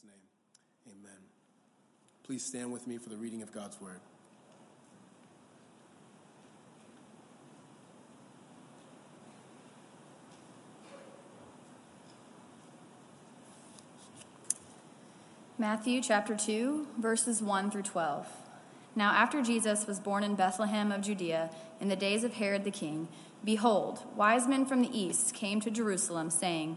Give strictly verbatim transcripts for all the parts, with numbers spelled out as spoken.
Jesus' name, amen. Please stand with me for the reading of God's word. Matthew chapter two, verses one through twelve. Now after Jesus was born in Bethlehem of Judea, in the days of Herod the king, behold, wise men from the east came to Jerusalem, saying,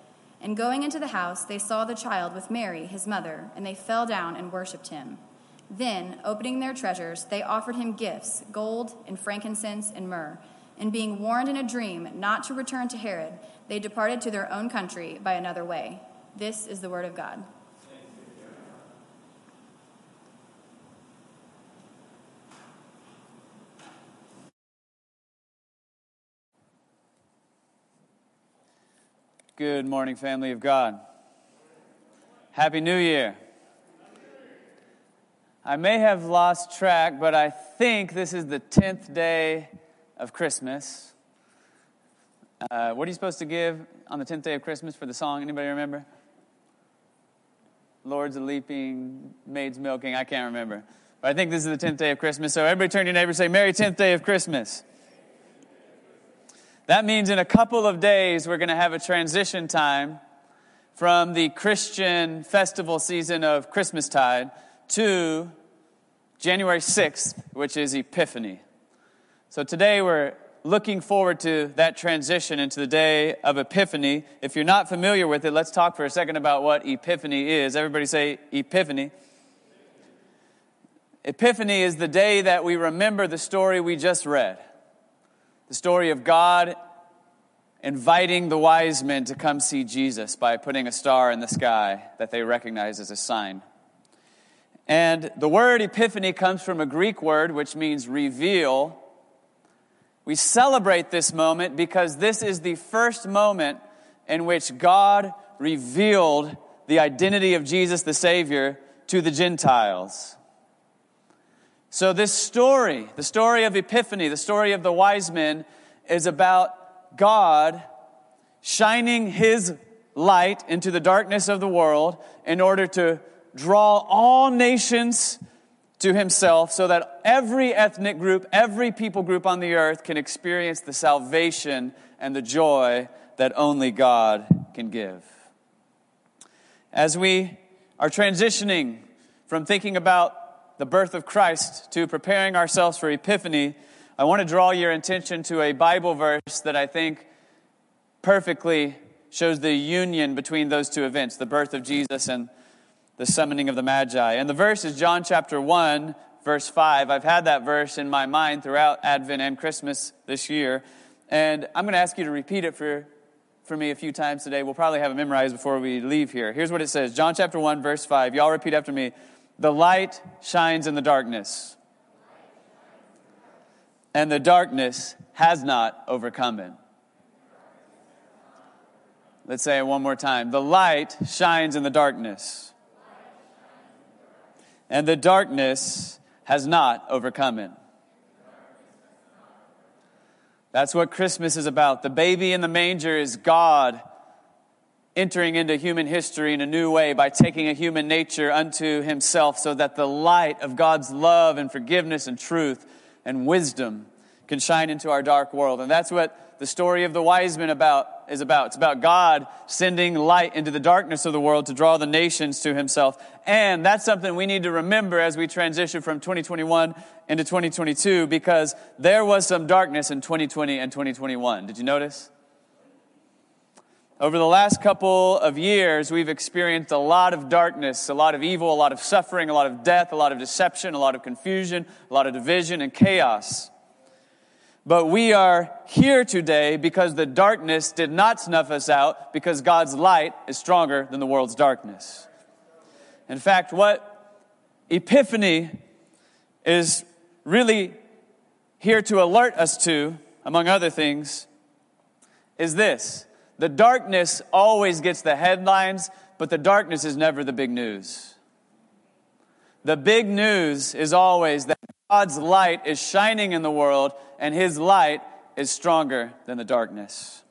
And going into the house, they saw the child with Mary, his mother, and they fell down and worshipped him. Then, opening their treasures, they offered him gifts, gold and frankincense and myrrh. And being warned in a dream not to return to Herod, they departed to their own country by another way. This is the word of God. Good morning, family of God. Happy New Year. I may have lost track, but I think this is the tenth day of Christmas. Uh, what are you supposed to give on the tenth day of Christmas for the song? Anybody remember? Lords a leaping, maids milking, I can't remember. But I think this is the tenth day of Christmas, so everybody turn to your neighbor and say, "Merry tenth day of Christmas." That means in a couple of days we're going to have a transition time from the Christian festival season of Christmastide to January sixth, which is Epiphany. So today we're looking forward to that transition into the day of Epiphany. If you're not familiar with it, let's talk for a second about what Epiphany is. Everybody say Epiphany. Epiphany is the day that we remember the story we just read. The story of God inviting the wise men to come see Jesus by putting a star in the sky that they recognize as a sign. And the word Epiphany comes from a Greek word which means reveal. We celebrate this moment because this is the first moment in which God revealed the identity of Jesus the Savior to the Gentiles. So this story, the story of Epiphany, the story of the wise men, is about God shining His light into the darkness of the world in order to draw all nations to Himself so that every ethnic group, every people group on the earth can experience the salvation and the joy that only God can give. As we are transitioning from thinking about the birth of Christ to preparing ourselves for Epiphany, I want to draw your attention to a Bible verse that I think perfectly shows the union between those two events, the birth of Jesus and the summoning of the Magi. And the verse is John chapter one, verse five. I've had that verse in my mind throughout Advent and Christmas this year, and I'm going to ask you to repeat it for, for me a few times today. We'll probably have it memorized before we leave here. Here's what it says, John chapter one, verse five. Y'all repeat after me. The light shines in the darkness, and the darkness has not overcome it. Let's say it one more time. The light shines in the darkness, and the darkness has not overcome it. That's what Christmas is about. The baby in the manger is God entering into human history in a new way by taking a human nature unto Himself so that the light of God's love and forgiveness and truth and wisdom can shine into our dark world. And that's what the story of the wise men about is about. It's about God sending light into the darkness of the world to draw the nations to himself. And that's something we need to remember as we transition from twenty twenty-one into twenty twenty-two, because there was some darkness in twenty twenty and twenty twenty-one. Did you notice? Over the last couple of years, we've experienced a lot of darkness, a lot of evil, a lot of suffering, a lot of death, a lot of deception, a lot of confusion, a lot of division and chaos. But we are here today because the darkness did not snuff us out, because God's light is stronger than the world's darkness. In fact, what Epiphany is really here to alert us to, among other things, is this. The darkness always gets the headlines, but the darkness is never the big news. The big news is always that God's light is shining in the world, and his light is stronger than the darkness.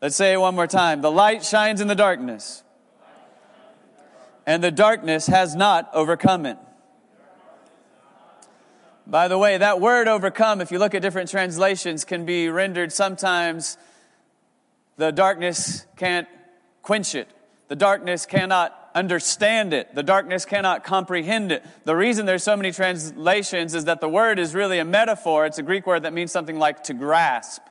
Let's say it one more time. The light shines in the darkness, and the darkness has not overcome it. By the way, that word overcome, if you look at different translations, can be rendered sometimes the darkness can't quench it. The darkness cannot understand it. The darkness cannot comprehend it. The reason there's so many translations is that the word is really a metaphor. It's a Greek word that means something like to grasp.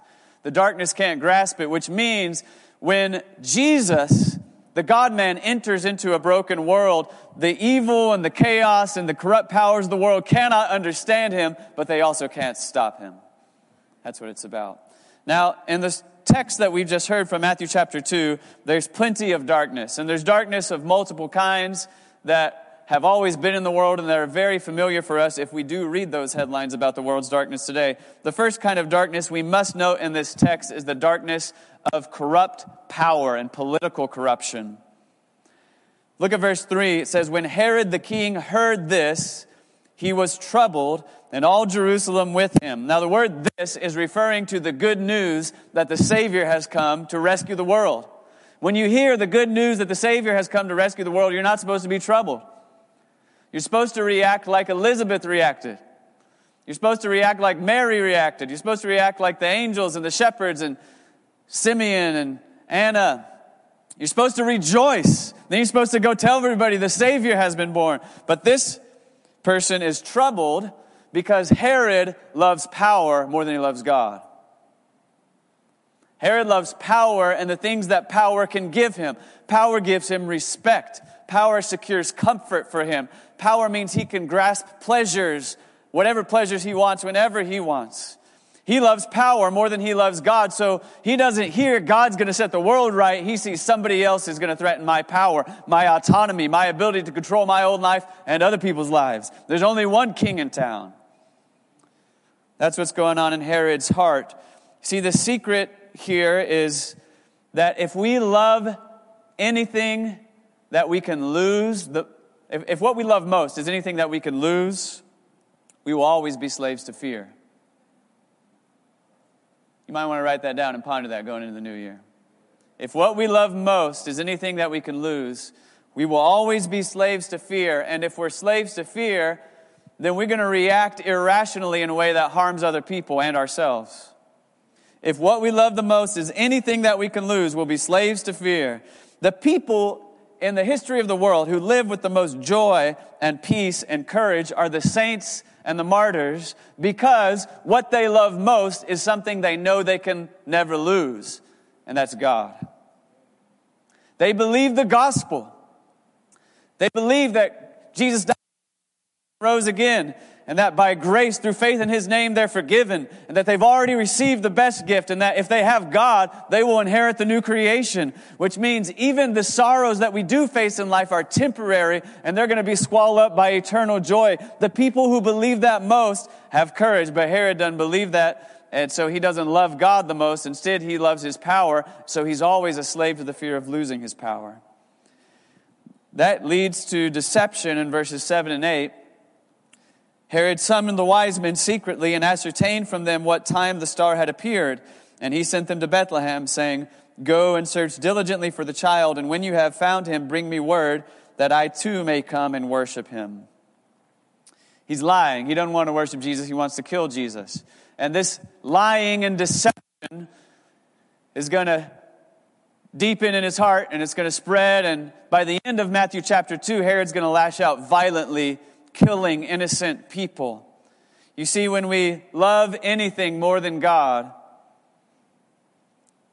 The darkness can't grasp it, which means when Jesus, the God-man, enters into a broken world, the evil and the chaos and the corrupt powers of the world cannot understand him, but they also can't stop him. That's what it's about. Now, in this text that we've just heard from Matthew chapter two, there's plenty of darkness, and there's darkness of multiple kinds that have always been in the world and that are very familiar for us if we do read those headlines about the world's darkness today. The first kind of darkness we must note in this text is the darkness of corrupt power and political corruption. Look at verse three. It says, "When Herod the king heard this, he was troubled, and all Jerusalem with him." Now, the word "this" is referring to the good news that the Savior has come to rescue the world. When you hear the good news that the Savior has come to rescue the world, you're not supposed to be troubled. You're supposed to react like Elizabeth reacted. You're supposed to react like Mary reacted. You're supposed to react like the angels and the shepherds and Simeon and Anna. You're supposed to rejoice. Then you're supposed to go tell everybody the Savior has been born. But this person is troubled because Herod loves power more than he loves God. Herod loves power and the things that power can give him. Power gives him respect. Power secures comfort for him. Power means he can grasp pleasures, whatever pleasures he wants, whenever he wants. He loves power more than he loves God, so he doesn't hear God's going to set the world right. He sees somebody else is going to threaten my power, my autonomy, my ability to control my own life and other people's lives. There's only one king in town. That's what's going on in Herod's heart. See, the secret here is that if we love anything that we can lose, the, if, if what we love most is anything that we can lose, we will always be slaves to fear. You might want to write that down and ponder that going into the new year. If what we love most is anything that we can lose, we will always be slaves to fear. And if we're slaves to fear, then we're going to react irrationally in a way that harms other people and ourselves. If what we love the most is anything that we can lose, we'll be slaves to fear. The people in the history of the world who live with the most joy and peace and courage are the saints and the martyrs, because what they love most is something they know they can never lose, and that's God. They believe the gospel. They believe that Jesus died and rose again, and that by grace, through faith in his name, they're forgiven, and that they've already received the best gift, and that if they have God, they will inherit the new creation, which means even the sorrows that we do face in life are temporary, and they're going to be swallowed up by eternal joy. The people who believe that most have courage, but Herod doesn't believe that, and so he doesn't love God the most. Instead, he loves his power, so he's always a slave to the fear of losing his power. That leads to deception in verses seven and eight. Herod summoned the wise men secretly and ascertained from them what time the star had appeared. And he sent them to Bethlehem, saying, "Go and search diligently for the child, and when you have found him, bring me word that I too may come and worship him." He's lying. He doesn't want to worship Jesus. He wants to kill Jesus. And this lying and deception is going to deepen in his heart, and it's going to spread. And by the end of Matthew chapter two, Herod's going to lash out violently, killing innocent people. You see, when we love anything more than God,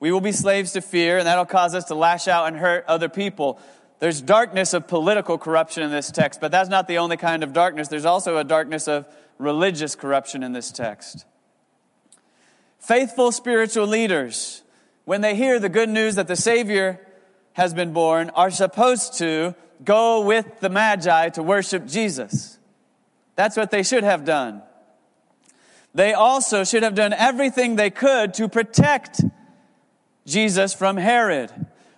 we will be slaves to fear, and that'll cause us to lash out and hurt other people. There's darkness of political corruption in this text, but that's not the only kind of darkness. There's also a darkness of religious corruption in this text. Faithful spiritual leaders, when they hear the good news that the Savior has been born, are supposed to go with the Magi to worship Jesus. That's what they should have done. They also should have done everything they could to protect Jesus from Herod.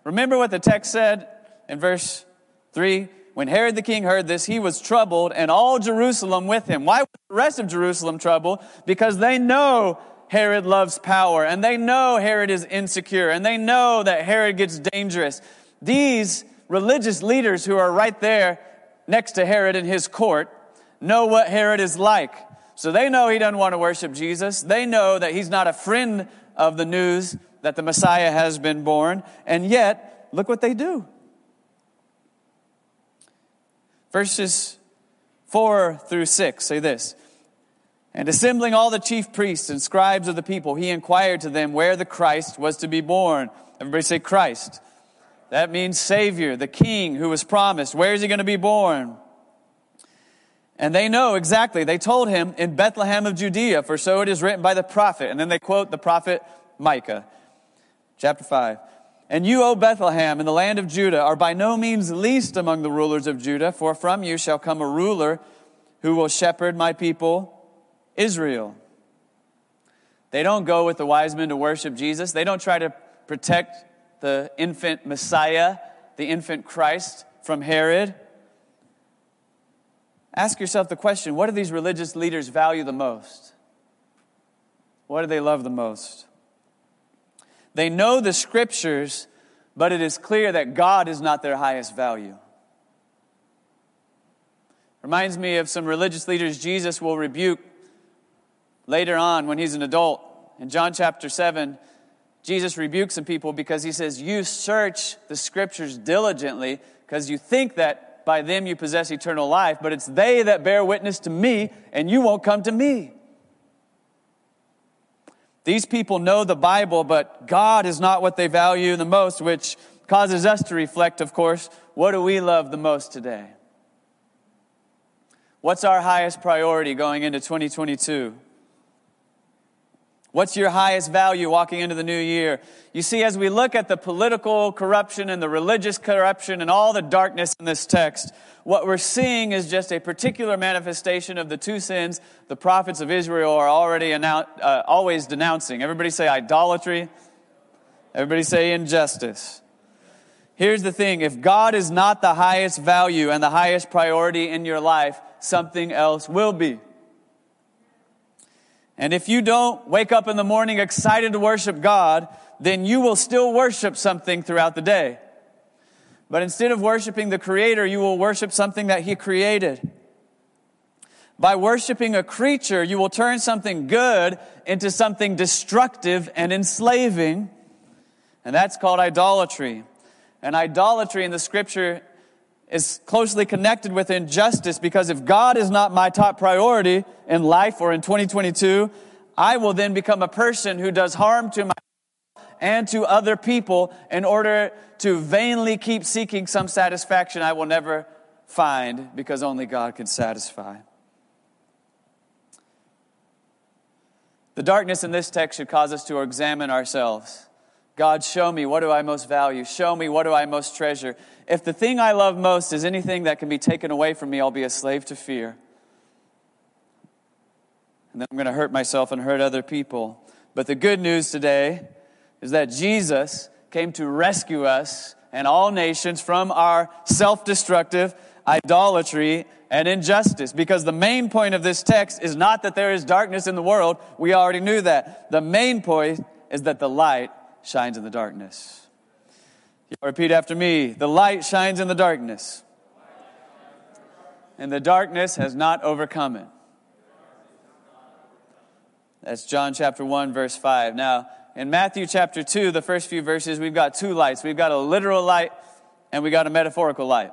Remember what the text said in verse three? When Herod the king heard this, he was troubled, and all Jerusalem with him. Why was the rest of Jerusalem troubled? Because they know Herod loves power, and they know Herod is insecure, and they know that Herod gets dangerous. These religious leaders who are right there next to Herod in his court know what Herod is like. So they know he doesn't want to worship Jesus. They know that he's not a friend of the news that the Messiah has been born. And yet, look what they do. Verses four through six say this. And assembling all the chief priests and scribes of the people, he inquired to them where the Christ was to be born. Everybody say Christ. That means Savior, the King who was promised. Where is he going to be born? And they know exactly. They told him, in Bethlehem of Judea, for so it is written by the prophet. And then they quote the prophet Micah, chapter five. And you, O Bethlehem, in the land of Judah, are by no means least among the rulers of Judah, for from you shall come a ruler who will shepherd my people, Israel. They don't go with the wise men to worship Jesus. They don't try to protect the infant Messiah, the infant Christ, from Herod. Ask yourself the question, what do these religious leaders value the most? What do they love the most? They know the scriptures, but it is clear that God is not their highest value. Reminds me of some religious leaders Jesus will rebuke later on when he's an adult. In John chapter seven, Jesus rebukes some people because he says, you search the scriptures diligently because you think that by them you possess eternal life, but it's they that bear witness to me, and you won't come to me. These people know the Bible, but God is not what they value the most, which causes us to reflect, of course, what do we love the most today? What's our highest priority going into twenty twenty-two? What's your highest value walking into the new year? You see, as we look at the political corruption and the religious corruption and all the darkness in this text, what we're seeing is just a particular manifestation of the two sins the prophets of Israel are already annou- uh, always denouncing. Everybody say idolatry. Everybody say injustice. Here's the thing. If God is not the highest value and the highest priority in your life, something else will be. And if you don't wake up in the morning excited to worship God, then you will still worship something throughout the day. But instead of worshiping the Creator, you will worship something that He created. By worshiping a creature, you will turn something good into something destructive and enslaving. And that's called idolatry. And idolatry in the Scripture is closely connected with injustice, because if God is not my top priority in life or in twenty twenty-two, I will then become a person who does harm to myself and to other people in order to vainly keep seeking some satisfaction I will never find, because only God can satisfy. The darkness in this text should cause us to examine ourselves. God, show me, what do I most value? Show me, what do I most treasure? If the thing I love most is anything that can be taken away from me, I'll be a slave to fear. And then I'm going to hurt myself and hurt other people. But the good news today is that Jesus came to rescue us and all nations from our self-destructive idolatry and injustice, because the main point of this text is not that there is darkness in the world. We already knew that. The main point is that the light shines in the darkness. Y'all repeat after me. The light shines in the darkness. and the darkness has not overcome it. That's John chapter one, verse five. Now, in Matthew chapter two, the first few verses, we've got two lights. We've got a literal light and we got a metaphorical light.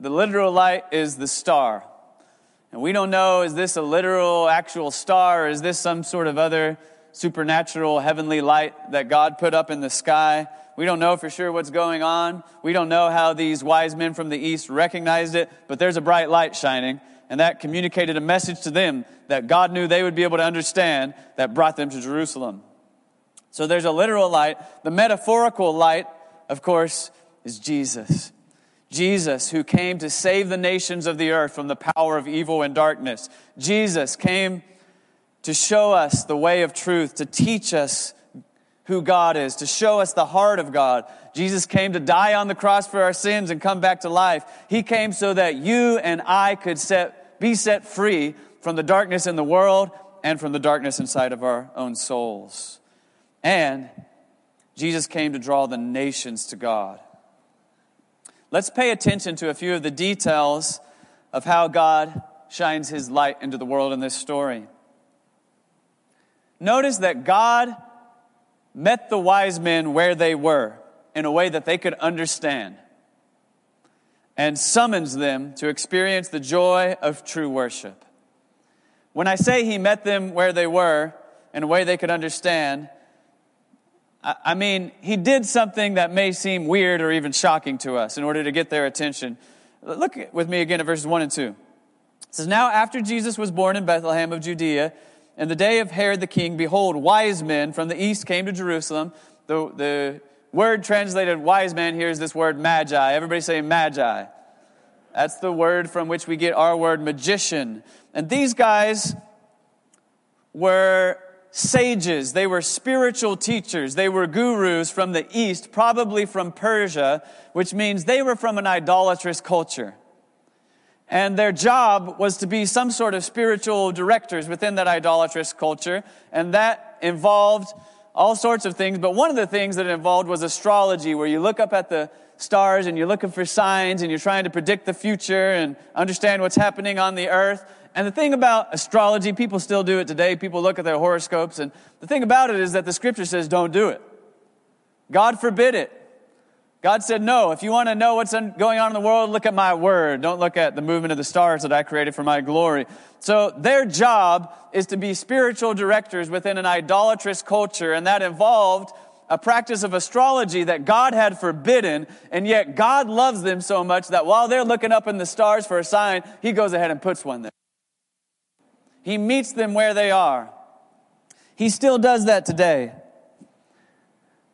The literal light is the star. And we don't know, is this a literal, actual star, or is this some sort of other supernatural, heavenly light that God put up in the sky? We don't know for sure what's going on. We don't know how these wise men from the east recognized it, but there's a bright light shining, and that communicated a message to them that God knew they would be able to understand that brought them to Jerusalem. So there's a literal light. The metaphorical light, of course, is Jesus. Jesus, who came to save the nations of the earth from the power of evil and darkness. Jesus came to show us the way of truth, to teach us who God is, to show us the heart of God. Jesus came to die on the cross for our sins and come back to life. He came so that you and I could set, be set free from the darkness in the world and from the darkness inside of our own souls. And Jesus came to draw the nations to God. Let's pay attention to a few of the details of how God shines his light into the world in this story. Notice that God met the wise men where they were in a way that they could understand and summons them to experience the joy of true worship. When I say he met them where they were in a way they could understand, I mean, he did something that may seem weird or even shocking to us in order to get their attention. Look with me again at verses one and two. It says, "Now after Jesus was born in Bethlehem of Judea, in the day of Herod the king, behold, wise men from the east came to Jerusalem." The, the word translated wise man here is this word magi. Everybody say magi. That's the word from which we get our word magician. And these guys were sages, they were spiritual teachers, they were gurus from the east, probably from Persia, which means they were from an idolatrous culture. And their job was to be some sort of spiritual directors within that idolatrous culture, and that involved all sorts of things, but one of the things that it involved was astrology, where you look up at the stars and you're looking for signs and you're trying to predict the future and understand what's happening on the earth. And the thing about astrology, people still do it today. People look at their horoscopes. And the thing about it is that the scripture says don't do it. God forbid it. God said, no, if you want to know what's going on in the world, look at my word. Don't look at the movement of the stars that I created for my glory. So their job is to be spiritual directors within an idolatrous culture. And that involved a practice of astrology that God had forbidden, and yet God loves them so much that while they're looking up in the stars for a sign, he goes ahead and puts one there. He meets them where they are. He still does that today.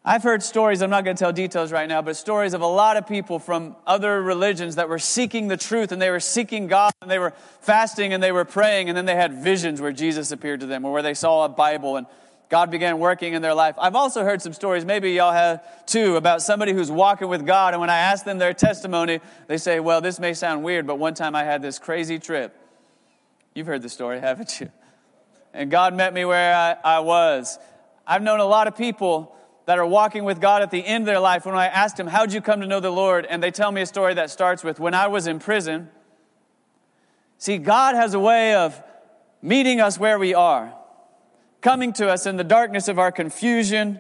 I've heard stories, I'm not going to tell details right now, but stories of a lot of people from other religions that were seeking the truth, and they were seeking God, and they were fasting, and they were praying, and then they had visions where Jesus appeared to them, or where they saw a Bible, and God began working in their life. I've also heard some stories, maybe y'all have too, about somebody who's walking with God, and when I ask them their testimony, they say, well, this may sound weird, but one time I had this crazy trip. You've heard the story, haven't you? And God met me where I, I was. I've known a lot of people that are walking with God at the end of their life. When I asked them, how'd you come to know the Lord? And they tell me a story that starts with, when I was in prison. See, God has a way of meeting us where we are, coming to us in the darkness of our confusion,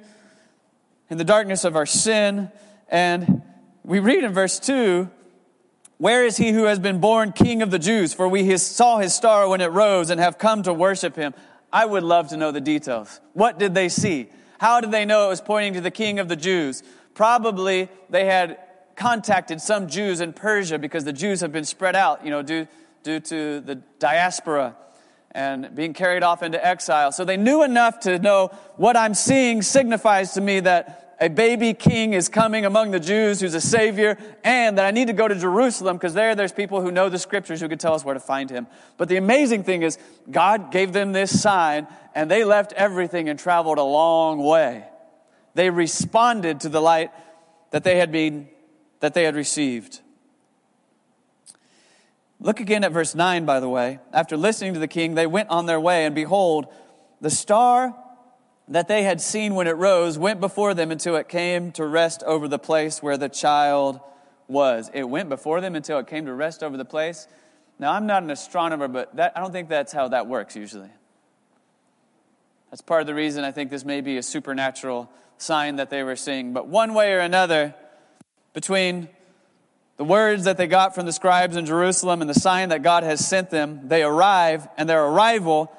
in the darkness of our sin. And we read in verse two, "Where is he who has been born King of the Jews? For we his, saw his star when it rose and have come to worship him." I would love to know the details. What did they see? How did they know it was pointing to the King of the Jews? Probably they had contacted some Jews in Persia, because the Jews have been spread out, you know, due, due to the diaspora and being carried off into exile. So they knew enough to know, what I'm seeing signifies to me that a baby king is coming among the Jews who's a savior, and that I need to go to Jerusalem, because there there's people who know the scriptures who can tell us where to find him. But the amazing thing is, God gave them this sign, and they left everything and traveled a long way. They responded to the light that they had been, that they had received. Look again at verse nine, by the way. After listening to the king, they went on their way, and behold, the star that they had seen when it rose went before them until it came to rest over the place where the child was. It went before them until it came to rest over the place. Now, I'm not an astronomer, but that, I don't think that's how that works usually. That's part of the reason I think this may be a supernatural sign that they were seeing. But one way or another, between the words that they got from the scribes in Jerusalem and the sign that God has sent them, they arrive, and their arrival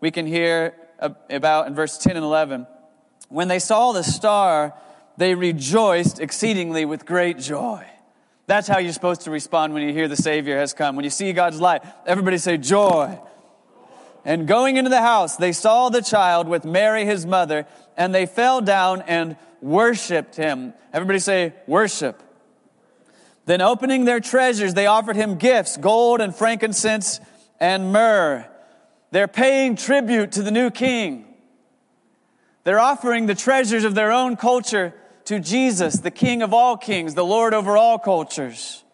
we can hear about in verse ten and eleven. When they saw the star, they rejoiced exceedingly with great joy. That's how you're supposed to respond when you hear the Savior has come. When you see God's light, everybody say joy. And going into the house, they saw the child with Mary, his mother, and they fell down and worshipped him. Everybody say, worship. Then opening their treasures, they offered him gifts, gold and frankincense and myrrh. They're paying tribute to the new king. They're offering the treasures of their own culture to Jesus, the King of all kings, the Lord over all cultures.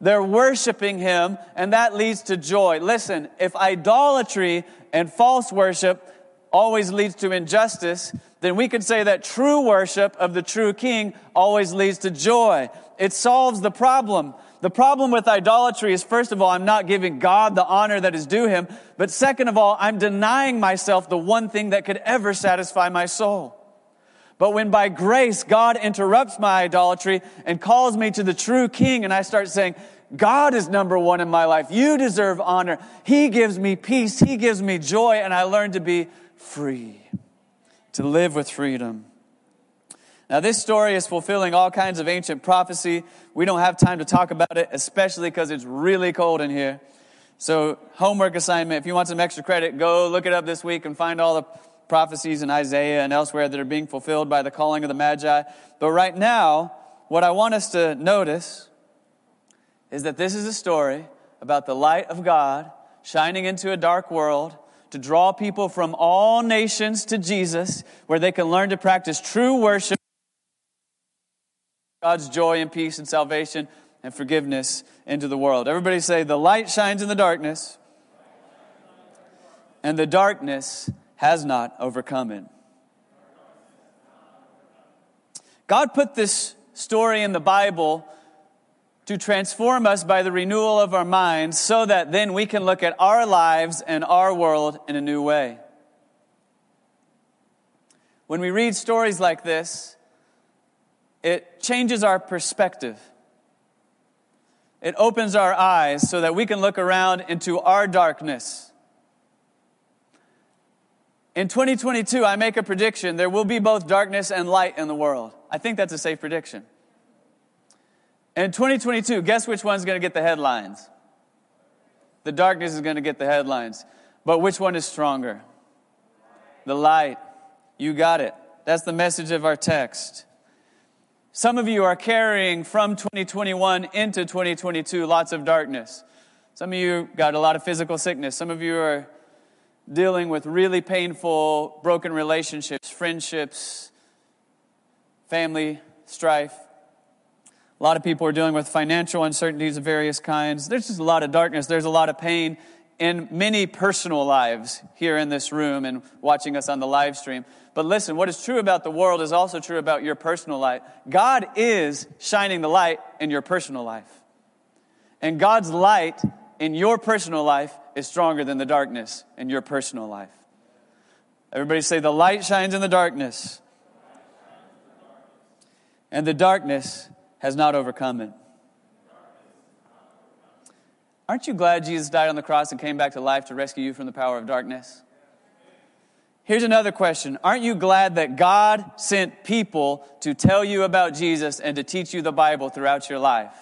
They're worshiping him, and that leads to joy. Listen, if idolatry and false worship always leads to injustice, then we could say that true worship of the true king always leads to joy. It solves the problem. The problem with idolatry is, first of all, I'm not giving God the honor that is due him. But second of all, I'm denying myself the one thing that could ever satisfy my soul. But when by grace God interrupts my idolatry and calls me to the true king, and I start saying, God is number one in my life. You deserve honor. He gives me peace. He gives me joy. And I learn to be free, to live with freedom. Now, this story is fulfilling all kinds of ancient prophecy. We don't have time to talk about it, especially because it's really cold in here. So, homework assignment, if you want some extra credit, go look it up this week and find all the prophecies in Isaiah and elsewhere that are being fulfilled by the calling of the Magi. But right now, what I want us to notice is that this is a story about the light of God shining into a dark world to draw people from all nations to Jesus, where they can learn to practice true worship, God's joy and peace and salvation and forgiveness into the world. Everybody say, the light shines in the darkness, and the darkness has not overcome it. God put this story in the Bible to transform us by the renewal of our minds so that then we can look at our lives and our world in a new way. When we read stories like this, it changes our perspective. It opens our eyes so that we can look around into our darkness. In twenty twenty-two, I make a prediction, there will be both darkness and light in the world. I think that's a safe prediction. In twenty twenty-two, guess which one's going to get the headlines? The darkness is going to get the headlines. But which one is stronger? The light. You got it. That's the message of our text. Some of you are carrying from twenty twenty-one into twenty twenty-two lots of darkness. Some of you got a lot of physical sickness. Some of you are dealing with really painful, broken relationships, friendships, family strife. A lot of people are dealing with financial uncertainties of various kinds. There's just a lot of darkness. There's a lot of pain in many personal lives here in this room and watching us on the live stream. But listen, what is true about the world is also true about your personal life. God is shining the light in your personal life. And God's light in your personal life is stronger than the darkness in your personal life. Everybody say, the light shines in the darkness, and the darkness has not overcome it. Aren't you glad Jesus died on the cross and came back to life to rescue you from the power of darkness? Here's another question. Aren't you glad that God sent people to tell you about Jesus and to teach you the Bible throughout your life?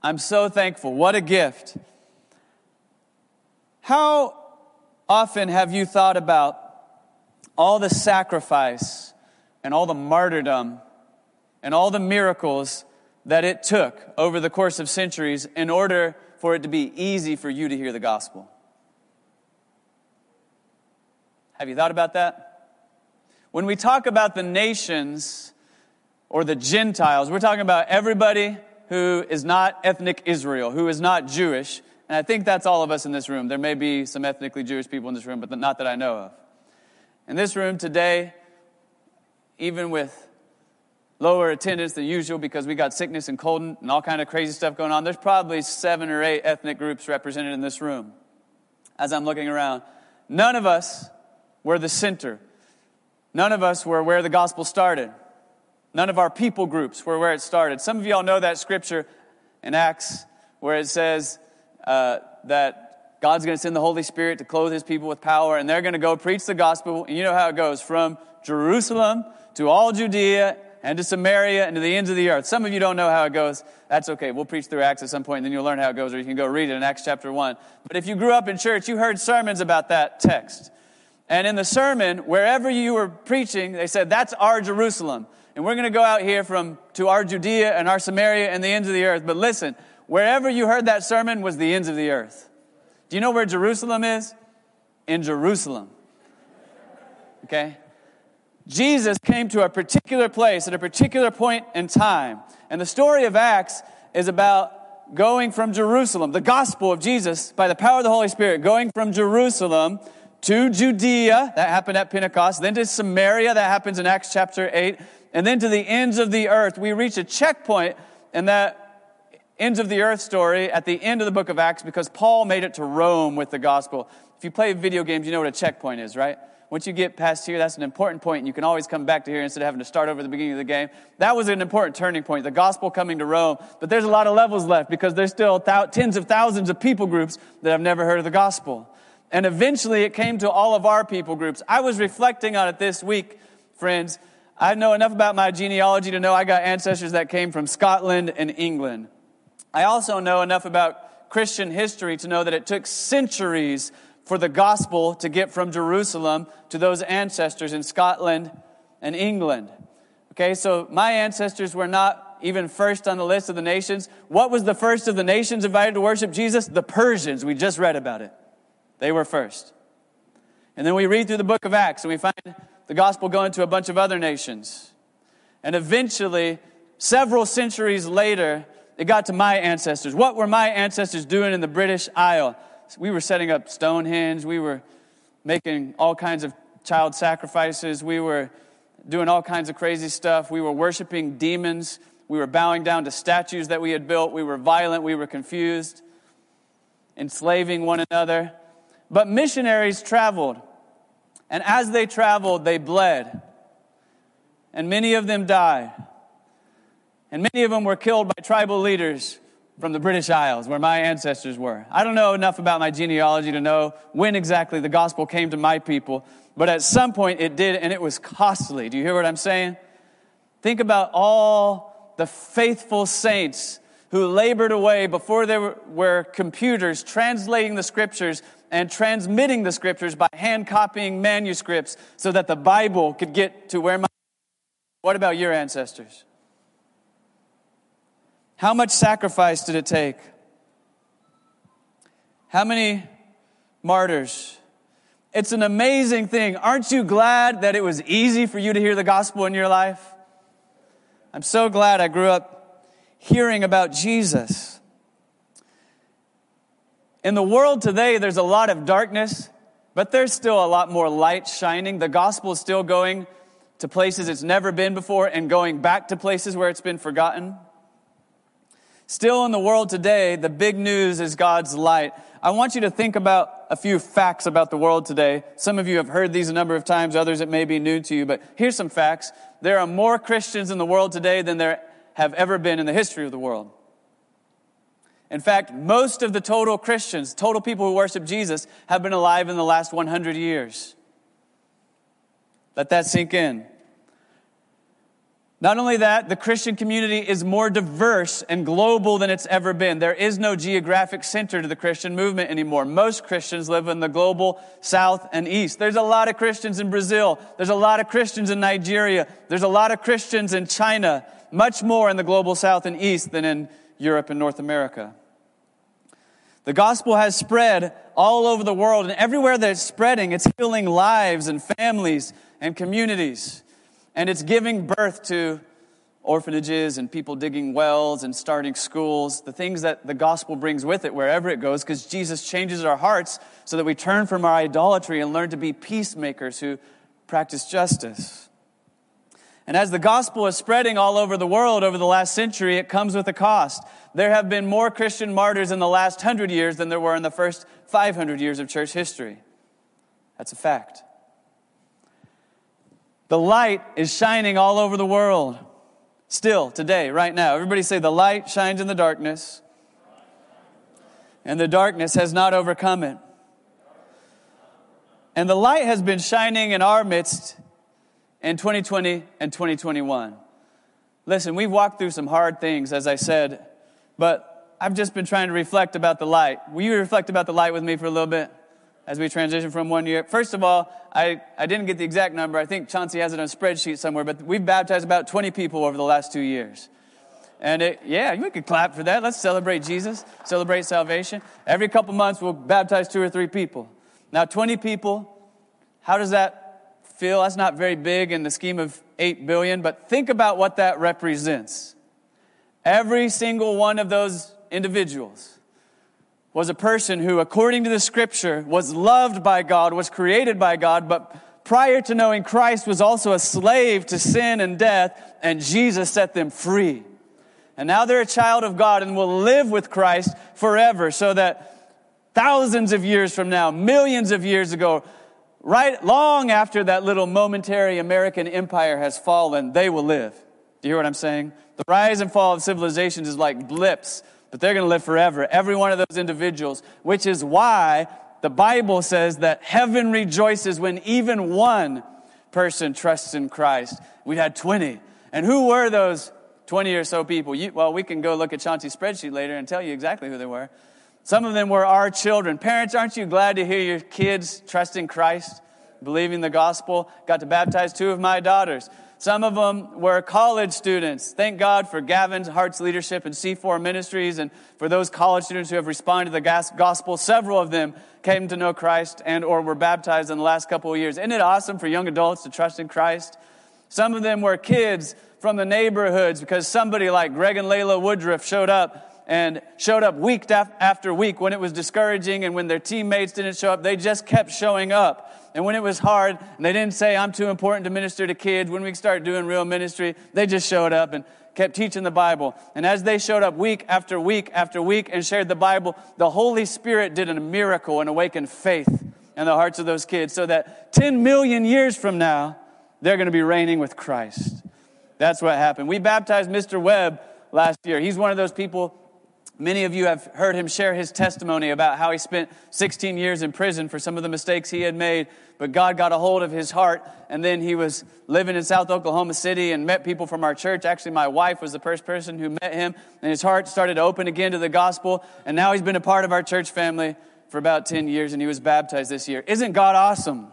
I'm so thankful. What a gift. How often have you thought about all the sacrifice and all the martyrdom and all the miracles that it took over the course of centuries in order for it to be easy for you to hear the gospel? Have you thought about that? When we talk about the nations or the Gentiles, we're talking about everybody who is not ethnic Israel, who is not Jewish. And I think that's all of us in this room. There may be some ethnically Jewish people in this room, but not that I know of. In this room today, even with lower attendance than usual because we got sickness and cold and all kind of crazy stuff going on. There's probably seven or eight ethnic groups represented in this room. As I'm looking around, none of us were the center. None of us were where the gospel started. None of our people groups were where it started. Some of y'all know that scripture in Acts where it says uh, that God's going to send the Holy Spirit to clothe his people with power, and they're going to go preach the gospel. And you know how it goes, from Jerusalem to all Judea and to Samaria and to the ends of the earth. Some of you don't know how it goes. That's okay. We'll preach through Acts at some point, and then you'll learn how it goes, or you can go read it in Acts chapter one. But if you grew up in church, you heard sermons about that text. And in the sermon, wherever you were preaching, they said, that's our Jerusalem. And we're going to go out here from to our Judea and our Samaria and the ends of the earth. But listen, wherever you heard that sermon was the ends of the earth. Do you know where Jerusalem is? In Jerusalem. Okay? Jesus came to a particular place at a particular point in time. And the story of Acts is about going from Jerusalem, the gospel of Jesus, by the power of the Holy Spirit, going from Jerusalem to Judea, that happened at Pentecost, then to Samaria, that happens in Acts chapter eight, and then to the ends of the earth. We reach a checkpoint in that ends of the earth story at the end of the book of Acts because Paul made it to Rome with the gospel. If you play video games, you know what a checkpoint is, right? Once you get past here, that's an important point, and you can always come back to here instead of having to start over at the beginning of the game. That was an important turning point, the gospel coming to Rome. But there's a lot of levels left because there's still th- tens of thousands of people groups that have never heard of the gospel. And eventually it came to all of our people groups. I was reflecting on it this week, friends. I know enough about my genealogy to know I got ancestors that came from Scotland and England. I also know enough about Christian history to know that it took centuries for the gospel to get from Jerusalem to those ancestors in Scotland and England. Okay, so my ancestors were not even first on the list of the nations. What was the first of the nations invited to worship Jesus? The Persians. We just read about it. They were first. And then we read through the book of Acts and we find the gospel going to a bunch of other nations. And eventually, several centuries later, it got to my ancestors. What were my ancestors doing in the British Isles? We were setting up Stonehenge. We were making all kinds of child sacrifices. We were doing all kinds of crazy stuff. We were worshiping demons. We were bowing down to statues that we had built. We were violent. We were confused, enslaving one another. But missionaries traveled, and as they traveled, they bled, and many of them died, and many of them were killed by tribal leaders from the British Isles, where my ancestors were. I don't know enough about my genealogy to know when exactly the gospel came to my people, but at some point it did, and it was costly. Do you hear what I'm saying? Think about all the faithful saints who labored away before there were computers translating the scriptures and transmitting the scriptures by hand copying manuscripts so that the Bible could get to where my... What about your ancestors? How much sacrifice did it take? How many martyrs? It's an amazing thing. Aren't you glad that it was easy for you to hear the gospel in your life? I'm so glad I grew up hearing about Jesus. In the world today, there's a lot of darkness, but there's still a lot more light shining. The gospel is still going to places it's never been before and going back to places where it's been forgotten. Still in the world today, the big news is God's light. I want you to think about a few facts about the world today. Some of you have heard these a number of times. Others, it may be new to you, but here's some facts. There are more Christians in the world today than there have ever been in the history of the world. In fact, most of the total Christians, total people who worship Jesus, have been alive in the last one hundred years. Let that sink in. Not only that, the Christian community is more diverse and global than it's ever been. There is no geographic center to the Christian movement anymore. Most Christians live in the global south and east. There's a lot of Christians in Brazil. There's a lot of Christians in Nigeria. There's a lot of Christians in China. Much more in the global south and east than in Europe and North America. The gospel has spread all over the world, and everywhere that it's spreading, it's healing lives and families and communities. And it's giving birth to orphanages and people digging wells and starting schools, the things that the gospel brings with it wherever it goes, because Jesus changes our hearts so that we turn from our idolatry and learn to be peacemakers who practice justice. And as the gospel is spreading all over the world over the last century, it comes with a cost. There have been more Christian martyrs in the last hundred years than there were in the first five hundred years of church history. That's a fact. The light is shining all over the world. Still, today, right now. Everybody say, the light shines in the darkness, and the darkness has not overcome it. And the light has been shining in our midst in twenty twenty and twenty twenty-one. Listen, we've walked through some hard things, as I said, but I've just been trying to reflect about the light. Will you reflect about the light with me for a little bit as we transition from one year? First of all, I, I didn't get the exact number. I think Chauncey has it on a spreadsheet somewhere, but we've baptized about twenty people over the last two years. And it, yeah, you could clap for that. Let's celebrate Jesus, celebrate salvation. Every couple months, we'll baptize two or three people. Now, twenty people, how does that feel? That's not very big in the scheme of eight billion, but think about what that represents. Every single one of those individuals was a person who, according to the Scripture, was loved by God, was created by God, but prior to knowing Christ was also a slave to sin and death, and Jesus set them free. And now they're a child of God and will live with Christ forever, so that thousands of years from now, millions of years ago, right long after that little momentary American empire has fallen, they will live. Do you hear what I'm saying? The rise and fall of civilizations is like blips, but they're going to live forever. Every one of those individuals, which is why the Bible says that heaven rejoices when even one person trusts in Christ. We've had twenty. And who were those twenty or so people? You, well, we can go look at Chauncey's spreadsheet later and tell you exactly who they were. Some of them were our children. Parents, aren't you glad to hear your kids trusting Christ, believing the gospel? Got to baptize two of my daughters. Some of them were college students. Thank God for Gavin's Heart's Leadership and C four Ministries, and for those college students who have responded to the gospel. Several of them came to know Christ and or were baptized in the last couple of years. Isn't it awesome for young adults to trust in Christ? Some of them were kids from the neighborhoods because somebody like Greg and Layla Woodruff showed up and showed up week after week when it was discouraging and when their teammates didn't show up. They just kept showing up. And when it was hard and they didn't say, I'm too important to minister to kids, when we start doing real ministry, they just showed up and kept teaching the Bible. And as they showed up week after week after week and shared the Bible, the Holy Spirit did a miracle and awakened faith in the hearts of those kids, so that ten million years from now, they're going to be reigning with Christ. That's what happened. We baptized Mister Webb last year. He's one of those people. Many of you have heard him share his testimony about how he spent sixteen years in prison for some of the mistakes he had made, but God got a hold of his heart, and then he was living in South Oklahoma City and met people from our church. Actually, my wife was the first person who met him, and his heart started to open again to the gospel, and now he's been a part of our church family for about ten years, and he was baptized this year. Isn't God awesome?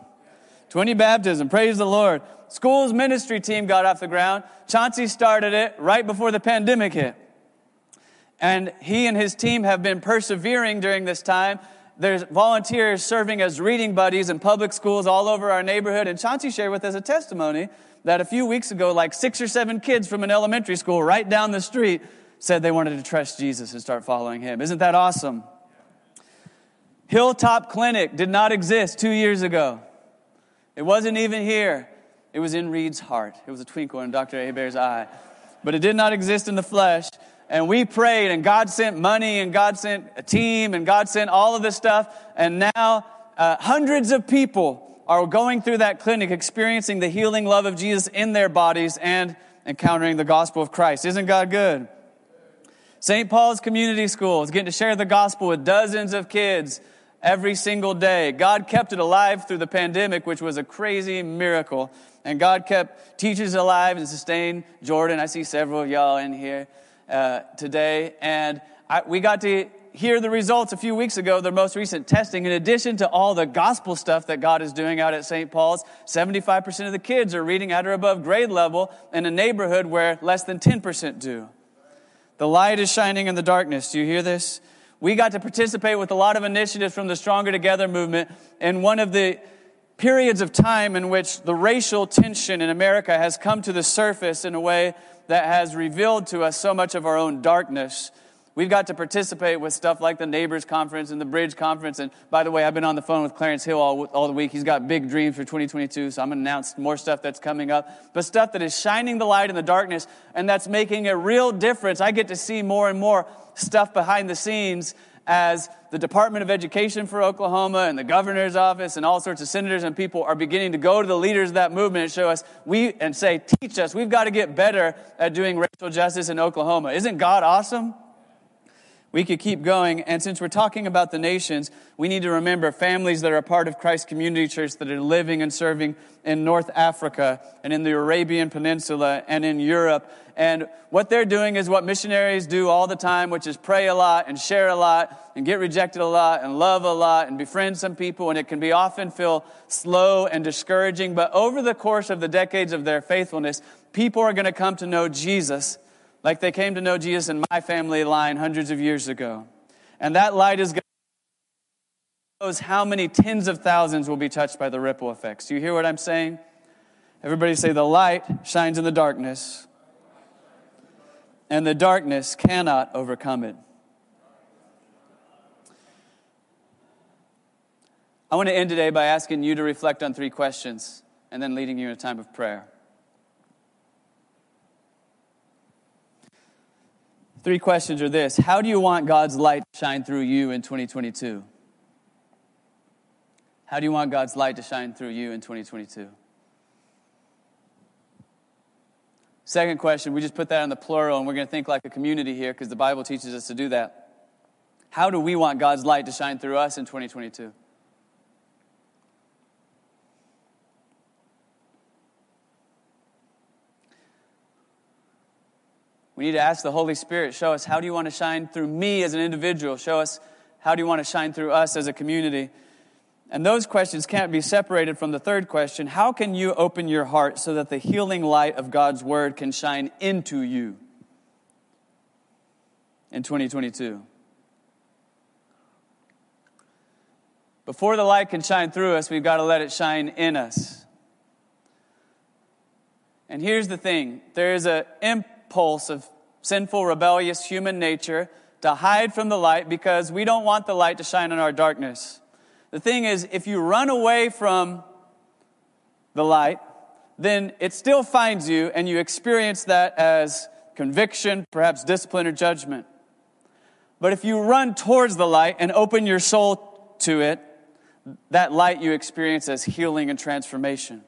twenty baptism, praise the Lord. School's ministry team got off the ground. Chauncey started it right before the pandemic hit. And he and his team have been persevering during this time. There's volunteers serving as reading buddies in public schools all over our neighborhood. And Chauncey shared with us a testimony that a few weeks ago, like six or seven kids from an elementary school right down the street said they wanted to trust Jesus and start following him. Isn't that awesome? Hilltop Clinic did not exist two years ago. It wasn't even here. It was in Reed's heart. It was a twinkle in Doctor Hebert's eye. But it did not exist in the flesh. And we prayed, and God sent money, and God sent a team, and God sent all of this stuff. And now uh, hundreds of people are going through that clinic, experiencing the healing love of Jesus in their bodies and encountering the gospel of Christ. Isn't God good? Saint Paul's Community School is getting to share the gospel with dozens of kids every single day. God kept it alive through the pandemic, which was a crazy miracle. And God kept teachers alive and sustained Jordan. I see several of y'all in here Uh, today, and I, we got to hear the results a few weeks ago, the most recent testing. In addition to all the gospel stuff that God is doing out at Saint Paul's, seventy-five percent of the kids are reading at or above grade level in a neighborhood where less than ten percent do. The light is shining in the darkness. Do you hear this? We got to participate with a lot of initiatives from the Stronger Together movement, and one of the periods of time in which the racial tension in America has come to the surface in a way that has revealed to us so much of our own darkness. We've got to participate with stuff like the Neighbors Conference and the Bridge Conference. And by the way, I've been on the phone with Clarence Hill all, all the week. He's got big dreams for twenty twenty-two, so I'm going to announce more stuff that's coming up. But stuff that is shining the light in the darkness and that's making a real difference. I get to see more and more stuff behind the scenes as the Department of Education for Oklahoma and the governor's office and all sorts of senators and people are beginning to go to the leaders of that movement and show us we and say, teach us. We've got to get better at doing racial justice in Oklahoma. Isn't God awesome? We could keep going. And since we're talking about the nations, we need to remember families that are a part of Christ Community Church that are living and serving in North Africa and in the Arabian Peninsula and in Europe. And what they're doing is what missionaries do all the time, which is pray a lot and share a lot and get rejected a lot and love a lot and befriend some people. And it can be often feel slow and discouraging. But over the course of the decades of their faithfulness, people are going to come to know Jesus like they came to know Jesus in my family line hundreds of years ago. And that light is going to show how many tens of thousands will be touched by the ripple effects. Do you hear what I'm saying? Everybody say, the light shines in the darkness, and the darkness cannot overcome it. I want to end today by asking you to reflect on three questions and then leading you in a time of prayer. Three questions are this. How do you want God's light to shine through you in twenty twenty-two? How do you want God's light to shine through you in twenty twenty-two? Second question, we just put that in the plural, and we're going to think like a community here because the Bible teaches us to do that. How do we want God's light to shine through us in twenty twenty-two? We need to ask the Holy Spirit, show us, how do you want to shine through me as an individual? Show us, how do you want to shine through us as a community? And those questions can't be separated from the third question. How can you open your heart so that the healing light of God's word can shine into you in twenty twenty-two? Before the light can shine through us, we've got to let it shine in us. And here's the thing. There is an imp- pulse of sinful, rebellious human nature to hide from the light because we don't want the light to shine in our darkness. The thing is, if you run away from the light, then it still finds you and you experience that as conviction, perhaps discipline or judgment. But if you run towards the light and open your soul to it, that light you experience as healing and transformation.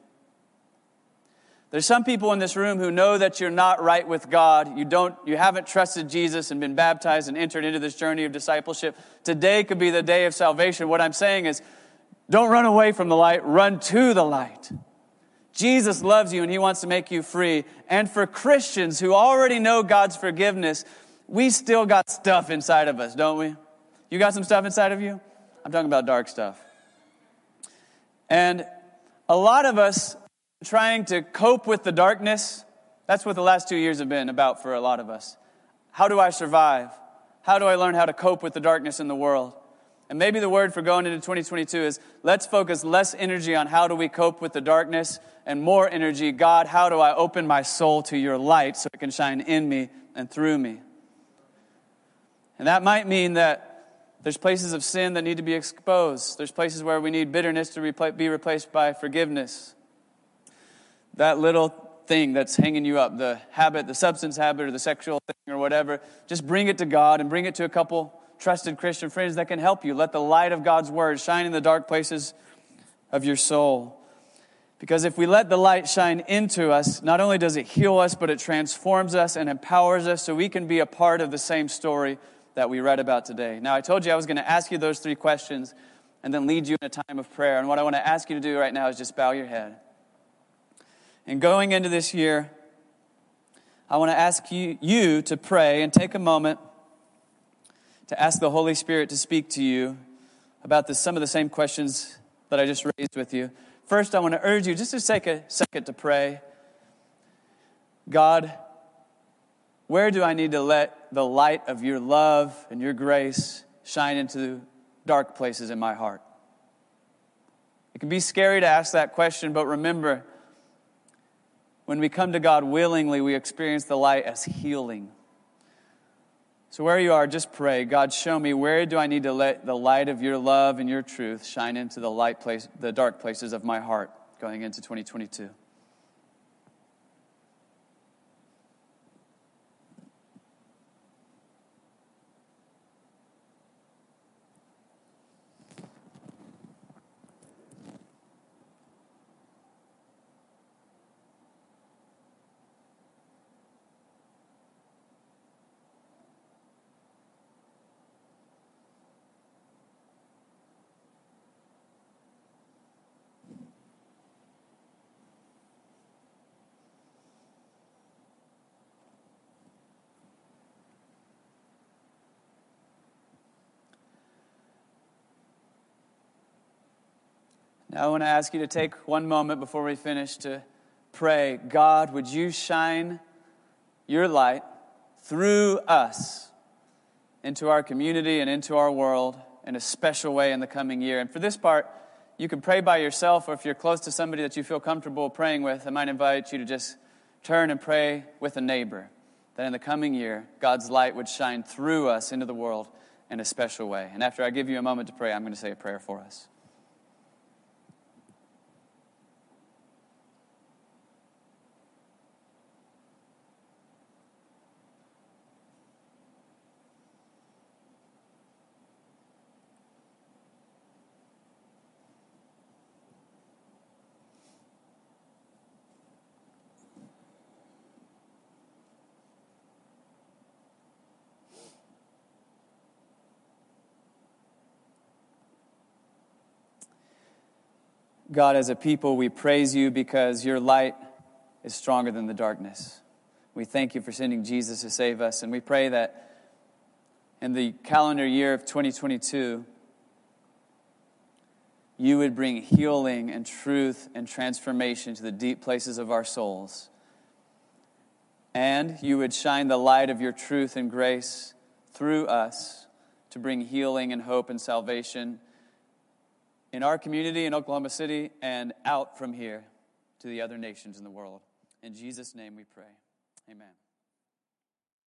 There's some people in this room who know that you're not right with God. You don't, you haven't trusted Jesus and been baptized and entered into this journey of discipleship. Today could be the day of salvation. What I'm saying is, don't run away from the light, run to the light. Jesus loves you and he wants to make you free. And for Christians who already know God's forgiveness, we still got stuff inside of us, don't we? You got some stuff inside of you? I'm talking about dark stuff. And a lot of us trying to cope with the darkness, that's what the last two years have been about for a lot of us. How do I survive? How do I learn how to cope with the darkness in the world? And maybe the word for going into twenty twenty-two is, let's focus less energy on how do we cope with the darkness and more energy, God, how do I open my soul to your light so it can shine in me and through me? And that might mean that there's places of sin that need to be exposed. There's places where we need bitterness to be replaced by forgiveness. That little thing that's hanging you up, the habit, the substance habit or the sexual thing or whatever, just bring it to God and bring it to a couple trusted Christian friends that can help you. Let the light of God's word shine in the dark places of your soul. Because if we let the light shine into us, not only does it heal us, but it transforms us and empowers us so we can be a part of the same story that we read about today. Now, I told you I was going to ask you those three questions and then lead you in a time of prayer. And what I want to ask you to do right now is just bow your head. And going into this year, I want to ask you, you to pray and take a moment to ask the Holy Spirit to speak to you about this, some of the same questions that I just raised with you. First, I want to urge you just to take a second to pray. God, where do I need to let the light of your love and your grace shine into dark places in my heart? It can be scary to ask that question, but remember, when we come to God willingly, we experience the light as healing. So where you are, just pray, God, show me where do I need to let the light of your love and your truth shine into the light place, the dark places of my heart going into twenty twenty-two. I want to ask you to take one moment before we finish to pray, God, would you shine your light through us into our community and into our world in a special way in the coming year? And for this part, you can pray by yourself, or if you're close to somebody that you feel comfortable praying with, I might invite you to just turn and pray with a neighbor, that in the coming year, God's light would shine through us into the world in a special way. And after I give you a moment to pray, I'm going to say a prayer for us. God, as a people, we praise you because your light is stronger than the darkness. We thank you for sending Jesus to save us, and we pray that in the calendar year of twenty twenty-two, you would bring healing and truth and transformation to the deep places of our souls. And you would shine the light of your truth and grace through us to bring healing and hope and salvation in our community in Oklahoma City and out from here to the other nations in the world. In Jesus' name we pray. Amen.